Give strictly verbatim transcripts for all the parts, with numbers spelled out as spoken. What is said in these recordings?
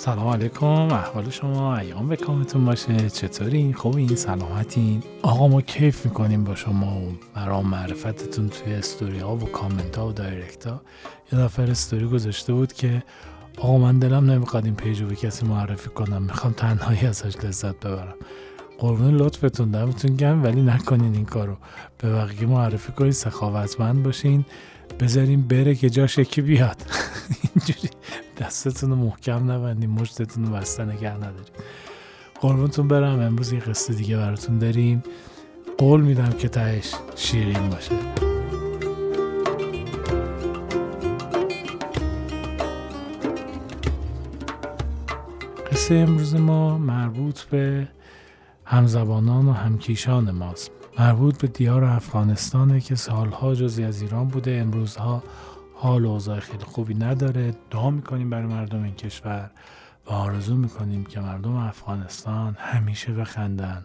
سلام علیکم، احوال شما؟ ایام به کامتون باشه. چطورین؟ خوبین؟ سلامتین؟ آقا ما کیف میکنیم با شما و برام معرفتتون توی استوری ها و کامنت ها و دایرکت ها. یه نفر استوری گذاشته بود که آقا من دلم نمیخواد این پیج رو به کسی معرفی کنم، میخوام تنهایی ازش لذت ببرم. قربون لطفتون، دمتون گرم، ولی نکنین این کارو. به بقیه معرفی کنین، سخاوتمند باشین، بذارین بره که جاش یکی بیاد. اینجوری دستتون رو محکم نبندین، مشتتون رو بسته نگه ندارین. قربونتون برم، امروز یه قصه دیگه براتون داریم. قول میدم که تهش شیرین باشه. قصه امروز ما مربوط به همزبانان و همکیشان ماست، مربوط به دیار افغانستانه که سالها جزی از ایران بوده، امروزها حال و اوضاع خیلی خوبی نداره. دعا میکنیم برای مردم این کشور و آرزو میکنیم که مردم افغانستان همیشه بخندن،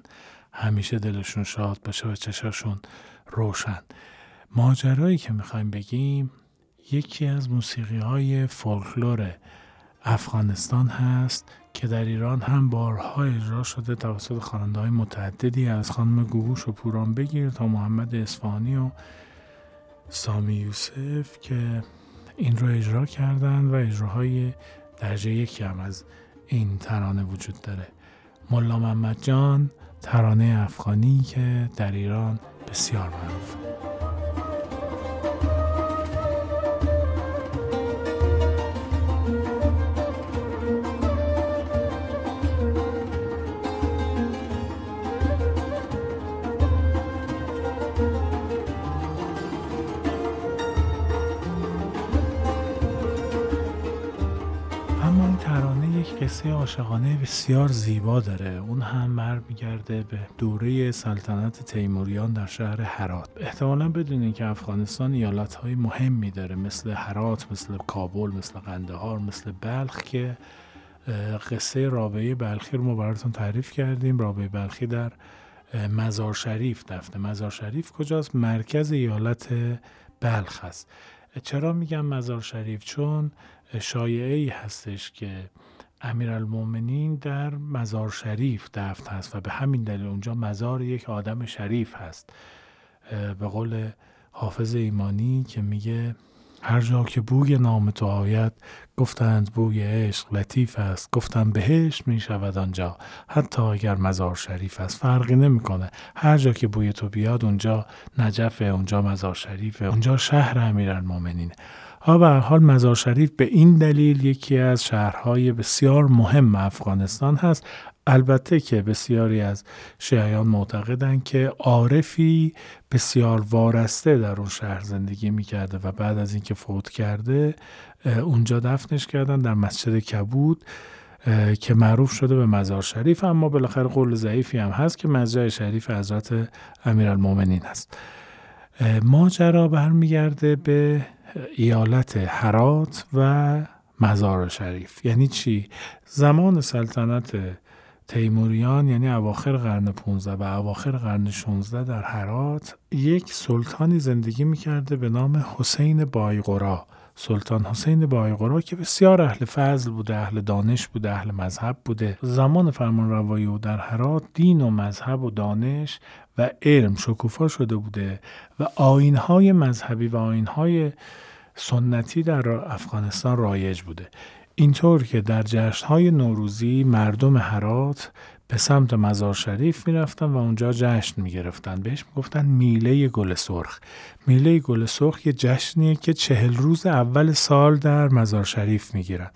همیشه دلشون شاد باشه و چشاشون روشن. ماجرایی که میخوایم بگیم یکی از موسیقی های فولکلوره افغانستان هست که در ایران هم بارها اجرا شده توسط خواننده‌های متعددی، از خانم گوگوش و پوران بگیر تا محمد اصفهانی و سامی یوسف که این رو اجرا کردن و اجراهای درجه یکی هم از این ترانه وجود داره. ملا محمد جان، ترانه افغانی که در ایران بسیار معروفه. قصه عاشقانه بسیار زیبا داره، اون هم برمیگرده به دوره سلطنت تیموریان در شهر هرات. احتمالا بدونین که افغانستان ایالت‌های مهمی داره، مثل هرات، مثل کابل، مثل قندهار، مثل بلخ، که قصه رابعه بلخی رو ما براتون تعریف کردیم. رابعه بلخی در مزار شریف دفنه. مزار شریف کجاست؟ مرکز ایالت بلخ است. چرا میگم مزار شریف؟ چون شایعه‌ای هستش که امیرالمومنین در مزار شریف دفن هست و به همین دلیل اونجا مزار یک آدم شریف هست. به قول حافظ ایمانی که میگه هر جا که بوی نام تو آید، گفتند بوی عشق لطیف است، گفتند بهشت میشود آنجا، حتی اگر مزار شریف است. فرقی نمیکنه، هر جا که بوی تو بیاد اونجا نجفه، اونجا مزار شریفه، اونجا شهر امیرالمومنینه. ها، به هر حال مزار شریف به این دلیل یکی از شهرهای بسیار مهم افغانستان هست. البته که بسیاری از شیعیان معتقدند که عارفی بسیار وارسته در اون شهر زندگی می‌کرده و بعد از اینکه فوت کرده اونجا دفنش کردن در مسجد کبود که معروف شده به مزار شریف. اما بالاخره قول ضعیفی هم هست که مزرعه شریف حضرت امیرالمومنین هست. ماجرا برمیگرده به ایالت هرات و مزار شریف. یعنی چی؟ زمان سلطنت تیموریان، یعنی اواخر قرن پانزده و اواخر قرن شانزده، در هرات یک سلطانی زندگی میکرده به نام حسین بایقرا. سلطان حسین بایقرا که بسیار اهل فضل بوده، اهل دانش بوده، اهل مذهب بوده. زمان فرمانروایی او در هرات دین و مذهب و دانش و علم شکوفا شده بوده و آیین‌های مذهبی و آیین‌های سنتی در افغانستان رایج بوده. اینطور که در جشن‌های نوروزی مردم هرات به سمت مزار شریف می‌رفتن و اونجا جشن می‌گرفتن. بهش می‌گفتن میله گل سرخ. میله گل سرخ یه جشنیه که چهل روز اول سال در مزار شریف می‌گیرن.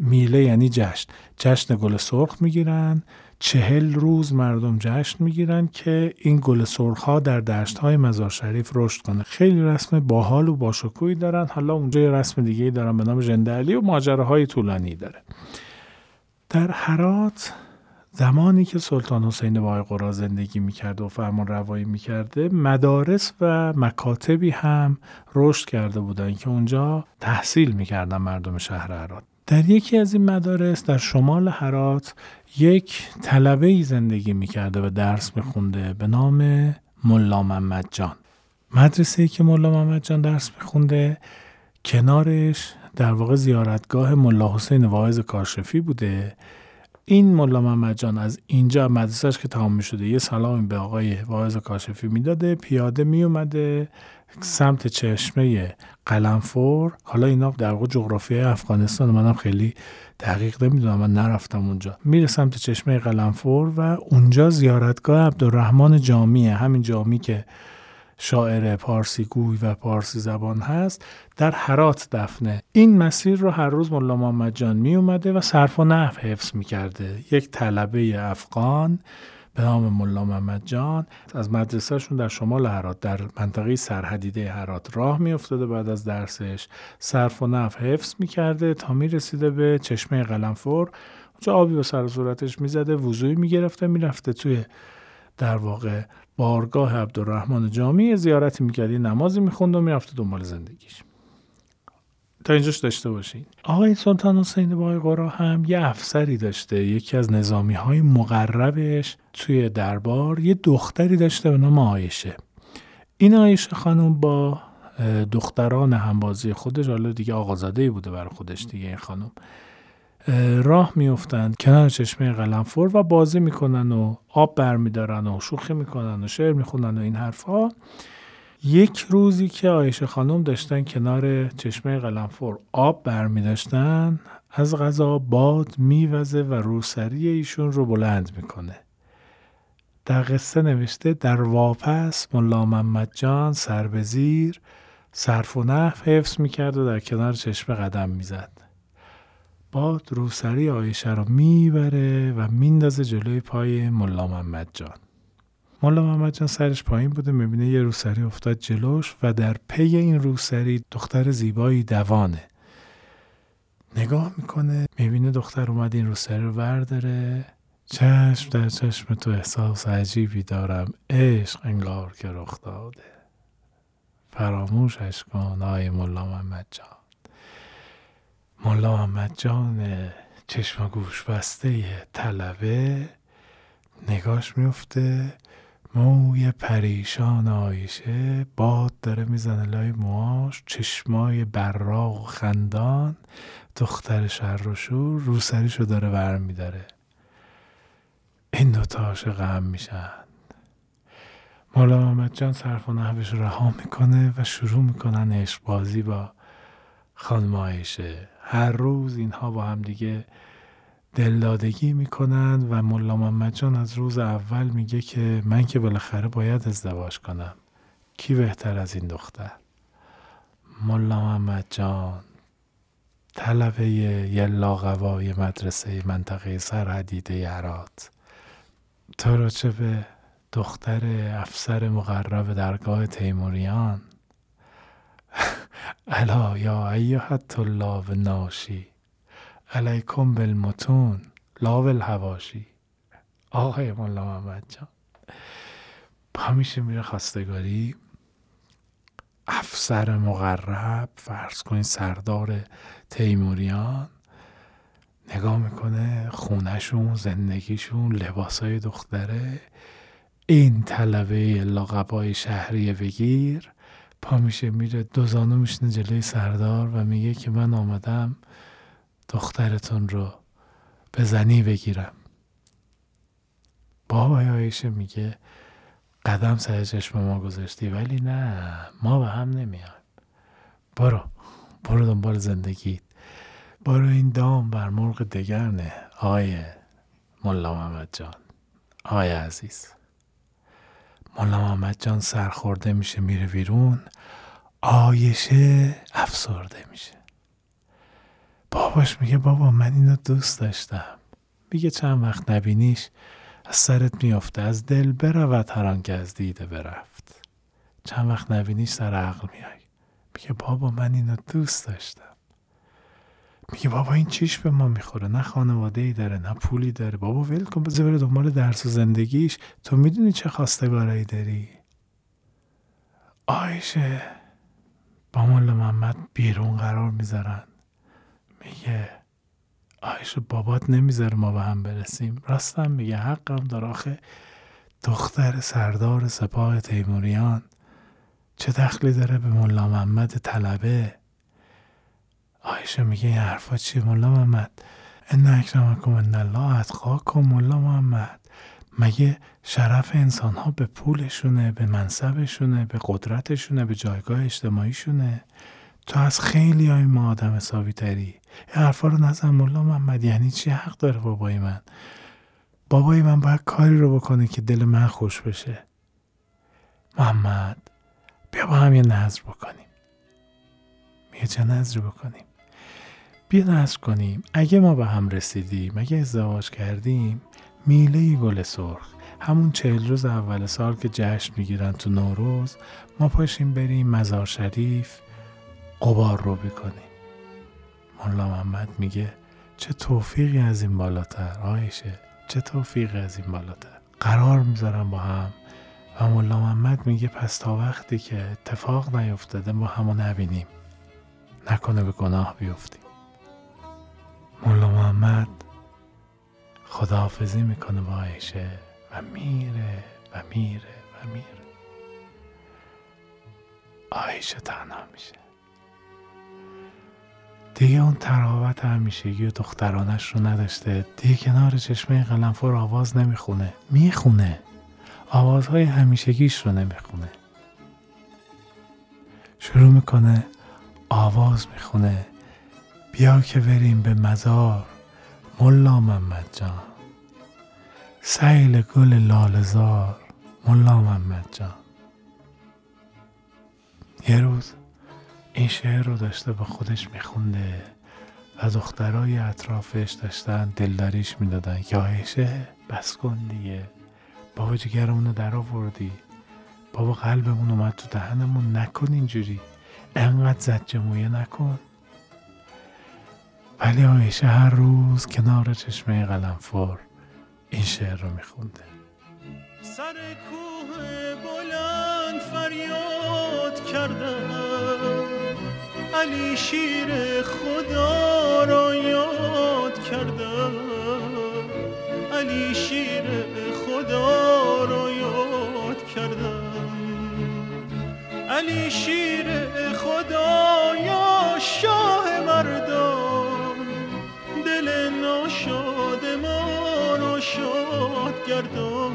میله یعنی جشن. جشن گل سرخ می‌گیرن. چهل روز مردم جشن میگیرن که این گل سرخ‌ها در دشت‌های مزار شریف رشد کنه. خیلی رسم باحال و باشکوهی دارن. حالا اونجا یه رسم دیگه‌ای دارن به نام ژنده علی و ماجراهای طولانی داره. در هرات زمانی که سلطان حسین بایقرا زندگی میکرد و فرمان روایی میکرده، مدارس و مکاتبی هم رشد کرده بودن که اونجا تحصیل میکردن مردم شهر هرات. در یکی از این مدارس در شمال هرات یک طلبه‌ای زندگی میکرده و درس میخونده به نام ملا محمد جان. مدرسه‌ای که ملا محمد جان درس میخونده کنارش در واقع زیارتگاه ملا حسین واعظ کاشفی بوده. این ملا محمد جان از اینجا مدرسهش که تمام می شده یه سلامی به آقای واعظ کاشفی می داده، پیاده می اومده سمت چشمه قلمفور. حالا اینا در واقع جغرافیای افغانستان منم خیلی دقیق نمیدونم، من نرفتم اونجا. میره سمت چشمه قلمفور و اونجا زیارتگاه عبدالرحمن جامیه، همین جامی که شاعر پارسی گوی و پارسی زبان هست، در هرات دفنه. این مسیر رو هر روز ملا محمد جان می اومده و صرف و نحو حفظ می کرده. یک طلبه افغان به نام ملا محمد جان از مدرسهشون در شمال هرات در منطقه سرحدیده هرات راه می افتاده، بعد از درسش صرف و نحو حفظ می کرده تا می رسیده به چشمه قلمفور. اونجا آبی به سر صورتش می زده، وضوعی می گرفته، می رفته توی در واقع بارگاه عبدالرحمن جامی زیارتی میکردی، نمازی میخوند و میرفته دنبال زندگیش. تا اینجاش داشته باشین. آقای سلطان حسین بایقرا هم یه افسری داشته، یکی از نظامی های مقربش توی دربار یه دختری داشته به نام عایشه. این عایشه خانم با دختران همبازی خودش، حالا دیگه آقازاده‌ای بوده برای خودش دیگه، این خانم راه میافتند کنار چشمه قلمفور و بازی میکنن و آب برمیدارن و شوخی میکنن و شعر میخونن و این حرفا. یک روزی که عایشه خانم داشتن کنار چشمه قلمفور آب برمیداشتن، از قضا باد میوزه و روسری ایشون رو بلند میکنه. در قصه نوشته در واپس ملا محمد جان سر به زیر صرف و نحو حفظ میکرد و در کنار چشمه قدم میزد. باد روسری عایشه رو میبره و میندازه جلوی پای ملا محمد جان. ملا محمد جان سرش پایین بوده، میبینه یه روسری افتاد جلوش و در پی این روسری دختر زیبایی دوانه. نگاه میکنه، میبینه دختر اومد این روسری رو برداره. چشم در چشم تو احساس عجیبی دارم، عشق انگار که رخ داده، فراموشش کن آی ملا محمد جان. ملا محمد جان چشم گوش بسته طلبه نگاش میفته، موی پریشان عایشه، باد داره میزنه لای موهاش، چشمای براق و خندان دختر شر و شور روسریشو داره برمی داره. این دوتا عاشق هم میشن. ملا محمد جان صرف و نحوش رها میکنه و شروع میکنن عشق بازی با خانم عایشه. هر روز اینها با هم دیگه دلدادگی میکنن و ملا محمد جان از روز اول میگه که من که بالاخره باید ازدواج کنم، کی بهتر از این دختر. ملا محمد جان طلبه یه لاغوای مدرسه منطقه سرحدیده هرات، تا راجب دختر افسر مقرب درگاه تیموریان الا یا ایهت الله و ناشی علیکم بالمتون لا بالحواشی. آقای ملا محمد جان همیشه میره خواستگاری، افسر مقرب، فرض کنین سردار تیموریان، نگاه میکنه خونهشون، زندگیشون، لباسای دختره. این طلبه لاغبای شهریه بگیر پا میشه میره دو زانو میشینه جلوی سردار و میگه که من آمدم دخترتون رو به زنی بگیرم. بابای عایشه میگه قدم سر چشم ما گذاشتی ولی نه، ما به هم نمیایم، برو برو دنبال زندگیت، برو این دام بر مرغ دگر نه. آقای ملا محمد جان، آقای عزیز. ملا محمد جان سرخورده میشه میره بیرون، عایشه افسرده میشه. باباش میگه بابا من اینو دوست داشتم. میگه چند وقت نبینیش از سرت میافته، از دل برود هر آن که از دیده برفت، چند وقت نبینیش سر عقل میای. میگه بابا من اینو دوست داشتم. میگه بابا این چیش به ما میخوره، نه خانواده‌ای داره نه پولی داره، بابا ول کن بذار بره دنبال درس و زندگیش، تو میدونی چه خواستگارایی داری. عایشه با ملا محمد بیرون قرار میذارن. میگه عایشه بابات نمیذاره ما به هم برسیم، راستم میگه، حقم داره، آخه دختر سردار سپاه تیموریان چه دخلی داره به ملا محمد طلبه. عایشه میگه این حرفا چیه ملا محمد؟ ان اکرمکم عندالله اتقاکم ملا محمد. مگه شرف انسان ها به پولشونه، به منصبشونه، به قدرتشونه، به جایگاه اجتماعیشونه؟ تو از خیلی های ما آدم حسابی تری. این حرفا رو نزن ملا محمد. یعنی چی حق داره بابای من؟ بابای من باید کاری رو بکنه که دل من خوش بشه. محمد بیا با هم یه نذر بکنیم. میگه چه نذر بکنیم؟ بیا نذر کنیم اگه ما با هم رسیدیم، اگه ازدواج کردیم، میله گل سرخ همون چهل روز اول سال که جشن میگیرن تو نوروز، ما پاشیم بریم مزار شریف قبار رو بکنیم. ملا محمد میگه چه توفیقی از این بالاتر عایشه، چه توفیقی از این بالاتر. قرار میذارن با هم و ملا محمد میگه پس تا وقتی که اتفاق نیفتاده ما همو نبینیم، نکنه به گناه بیفتیم. ملا محمد خداحافظی میکنه با عایشه و میره و میره و میره. عایشه تنها میشه دیگه. اون تراوت همیشگی و دخترانش رو نداشته دیگه. کنار چشمه قلمفور آواز نمیخونه، میخونه آوازهای همیشگیش رو نمیخونه. شروع میکنه آواز میخونه بیا که بریم به مزار ملا محمد جان، سیل گل لاله‌زار ملا محمد جان. یه روز این شعر رو داشته با خودش میخونده و دخترای اطرافش داشتن دلداریش میدادن که عایشه بس کن دیگه، بابا جگرمون رو در آوردی، بابا قلبمون اومد تو دهنمون، نکن اینجوری، انقدر زجمویه نکن. ولی عایشه هر روز کنار چشمه قلمفور این شعر رو میخونده. سر کوه بلند فریاد کردم، علی شیر خدا را یاد کردم، علی شیر خدا را یاد کردم، علی شیر خدا یا شاه مردم، دل ناشاد ما را شاد گردان،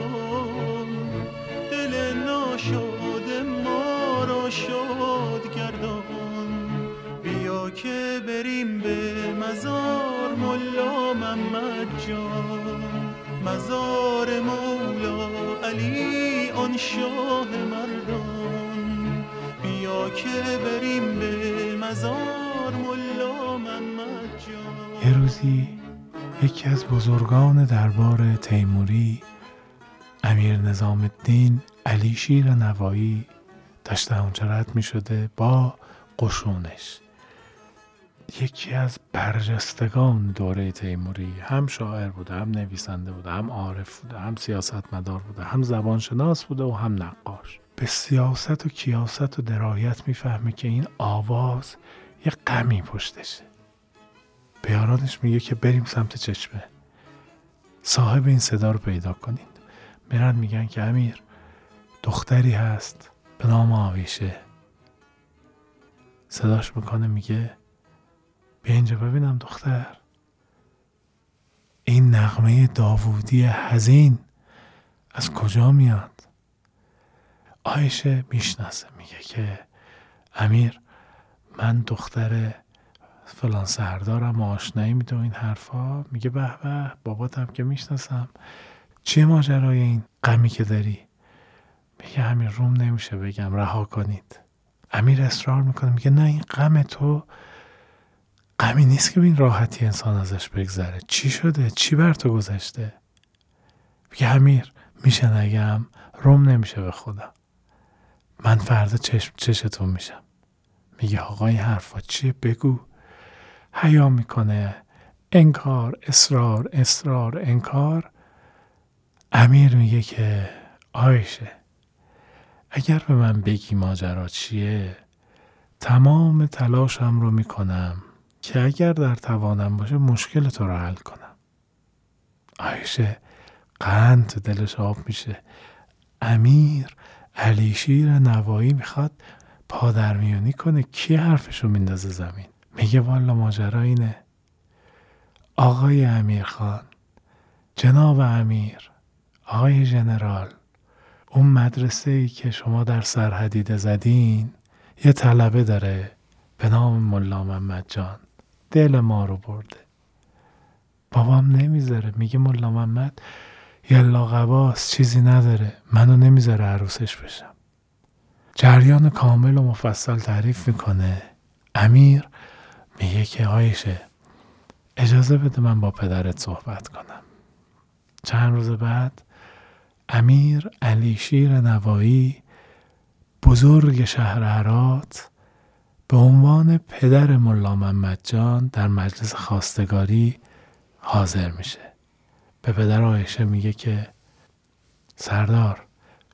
دل ناشاد ما را شاد گردان. بیا که بریم به مزار ملا محمد جان، مزار مولا علی آن شاه مردان. بیا که بریم به مزار ملا محمد جان. یه روزی یکی از بزرگان دربار تیموری، امیر نظام الدین علیشیر نوایی، داشته اونجا رد می شده با قشونش. یکی از برجستگان دوره تیموری، هم شاعر بوده، هم نویسنده بوده، هم عارف بوده، هم سیاستمدار بوده، هم زبانشناس بوده و هم نقاش. به سیاست و کیاست و درایت می فهمه که این آواز یه غمی پشتشه. به یارانش میگه که بریم سمت چشمه، صاحب این صدا رو پیدا کنین. میرن میگن که امیر دختری هست به نام عایشه، صداش میکنه میگه بیا اینجا ببینم دختر. این نغمه داوودی حزین از کجا میاد؟ عایشه میشناسه، میگه که امیر من دختر فلان سردارم آشنایی میده این حرفا. میگه به به، باباتم که میشناسم، چیه ماجرای این غمی که داری؟ میگه امیر روم نمیشه بگم، رها کنید. امیر اصرار میکنه میگه نه، این غم تو غمی نیست که این راحتی انسان ازش بگذره. چی شده؟ چی بر تو گذشته؟ میگه امیر میشه نگم، روم نمیشه به خودم، من فردا چشم چشتون میشم. میگه آقای حرفا چیه؟ بگو. حیا میکنه، انکار، اصرار، اصرار، انکار. امیر میگه که عایشه اگر به من بگی ماجرا چیه، تمام تلاشم رو میکنم که اگر در توانم باشه مشکل تو رو حل کنم. عایشه قند تو دلش آب میشه. امیر علیشیر نوایی میخواد پادرمیونی کنه، کی حرفشو میندازه زمین؟ میگه والا ماجرا اینه. آقای امیرخان، جناب امیر، آقای ژنرال، اون مدرسه‌ای که شما در سرحدیده زدین یه طلبه داره به نام ملا محمد جان، دل ما رو برده. بابام نمیذاره، میگه ملا محمد یه لاغباس، چیزی نداره، منو نمیذاره عروسش بشم. جریان کامل و مفصل تعریف میکنه. امیر میگه که عایشه اجازه بده من با پدرت صحبت کنم. چند روز بعد امیر علیشیر نوایی، بزرگ شهر هرات، به عنوان پدر ملا محمد جان در مجلس خواستگاری حاضر میشه. به پدر عایشه میگه که سردار،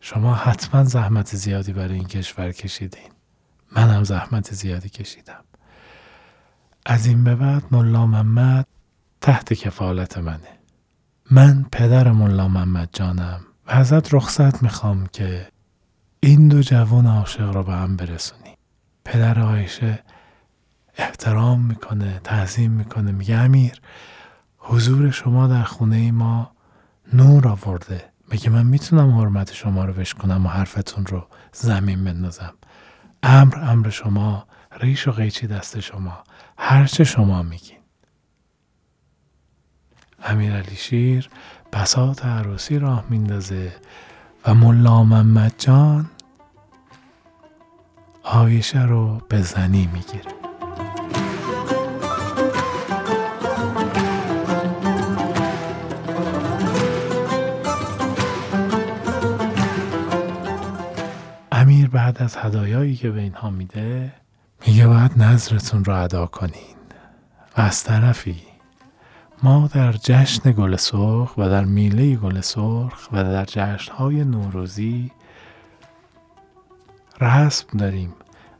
شما حتما زحمت زیادی برای این کشور کشیدین، من هم زحمت زیادی کشیدم، از این به بعد ملا محمد تحت کفالت منه، من پدر ملا محمد جانم و ازت رخصت میخوام که این دو جوان عاشق رو به هم برسونی. پدر عایشه احترام میکنه، تعظیم میکنه، میگه امیر حضور شما در خونه ما نور آورده، میگه من میتونم حرمت شما رو بشکنم و حرفتون رو زمین بندازم، امر امر شما، ریش و قیچی دست شما، هرچه شما میگین. امیر علیشیر بساط عروسی راه میندازه و ملا محمد جان عایشه رو به زنی میگیره. امیر بعد از هدایایی که به اینها میده میگه باید نذرتون رو ادا کنین و از طرفی ما در جشن گل سرخ و در میله گل سرخ و در جشن‌های نوروزی رسم داریم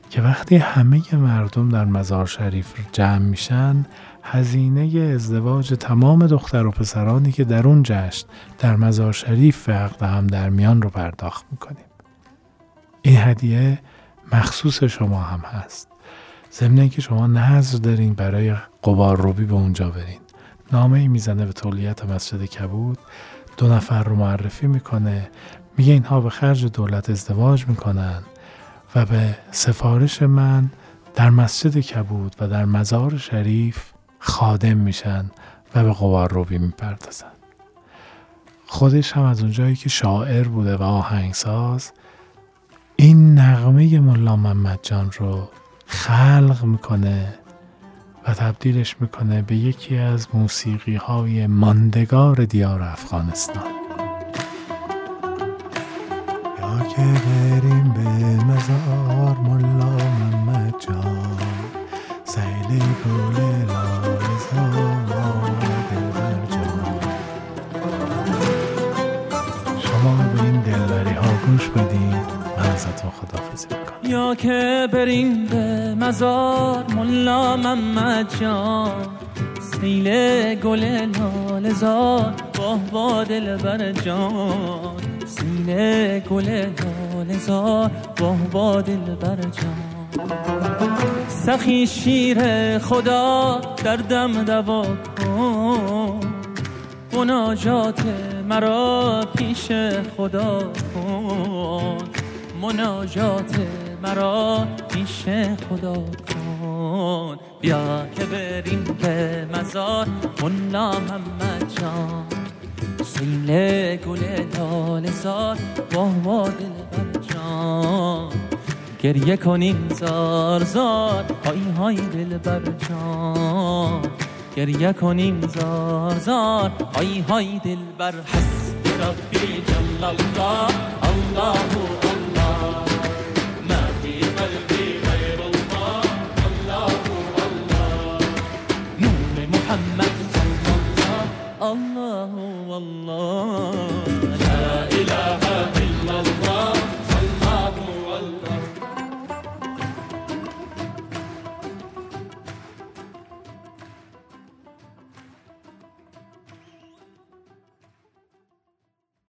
که وقتی همه مردم در مزار شریف جمع میشن، هزینه ازدواج تمام دختر و پسرانی که در اون جشن در مزار شریف به عقد هم در میان رو پرداخت میکنیم. این هدیه مخصوص شما هم هست، ضمن اینکه شما نذر دارین برای قبارروبی به اونجا برین. نامه ای میزنه به تولیت مسجد کبود، دو نفر رو معرفی میکنه، میگه اینها به خرج دولت ازدواج میکنن و به سفارش من در مسجد کبود و در مزار شریف خادم میشن و به قبارروبی میپردازن. خودش هم از اونجایی که شاعر بوده و آهنگساز، این نغمه ملا محمد جان رو خلق میکنه و تبدیلش میکنه به یکی از موسیقی های ماندگار دیار افغانستان. یا که بریم به مزار ملا محمد جان، سیل گل لاله‌زار دلبر جان، شما به این دلبری ها گوش بدید. یا که بریم به مزار ملا محمد جان، سیل گل لاله زار با دلبر جان، سیل گل لاله زار با دلبر جان، سخی شیر خدا در دم دوا کن، مناجات مرا پیش خدا کن، مناجات مرا پیش خدا کن. بیا که بریم به مزار ملا محمد جان، سیل گل لاله زار با دلبر جان، گریه کنیم زار زار های های دلبر جان، گریه کنیم زار زار های های دلبر. حسبی ربی جل الله الله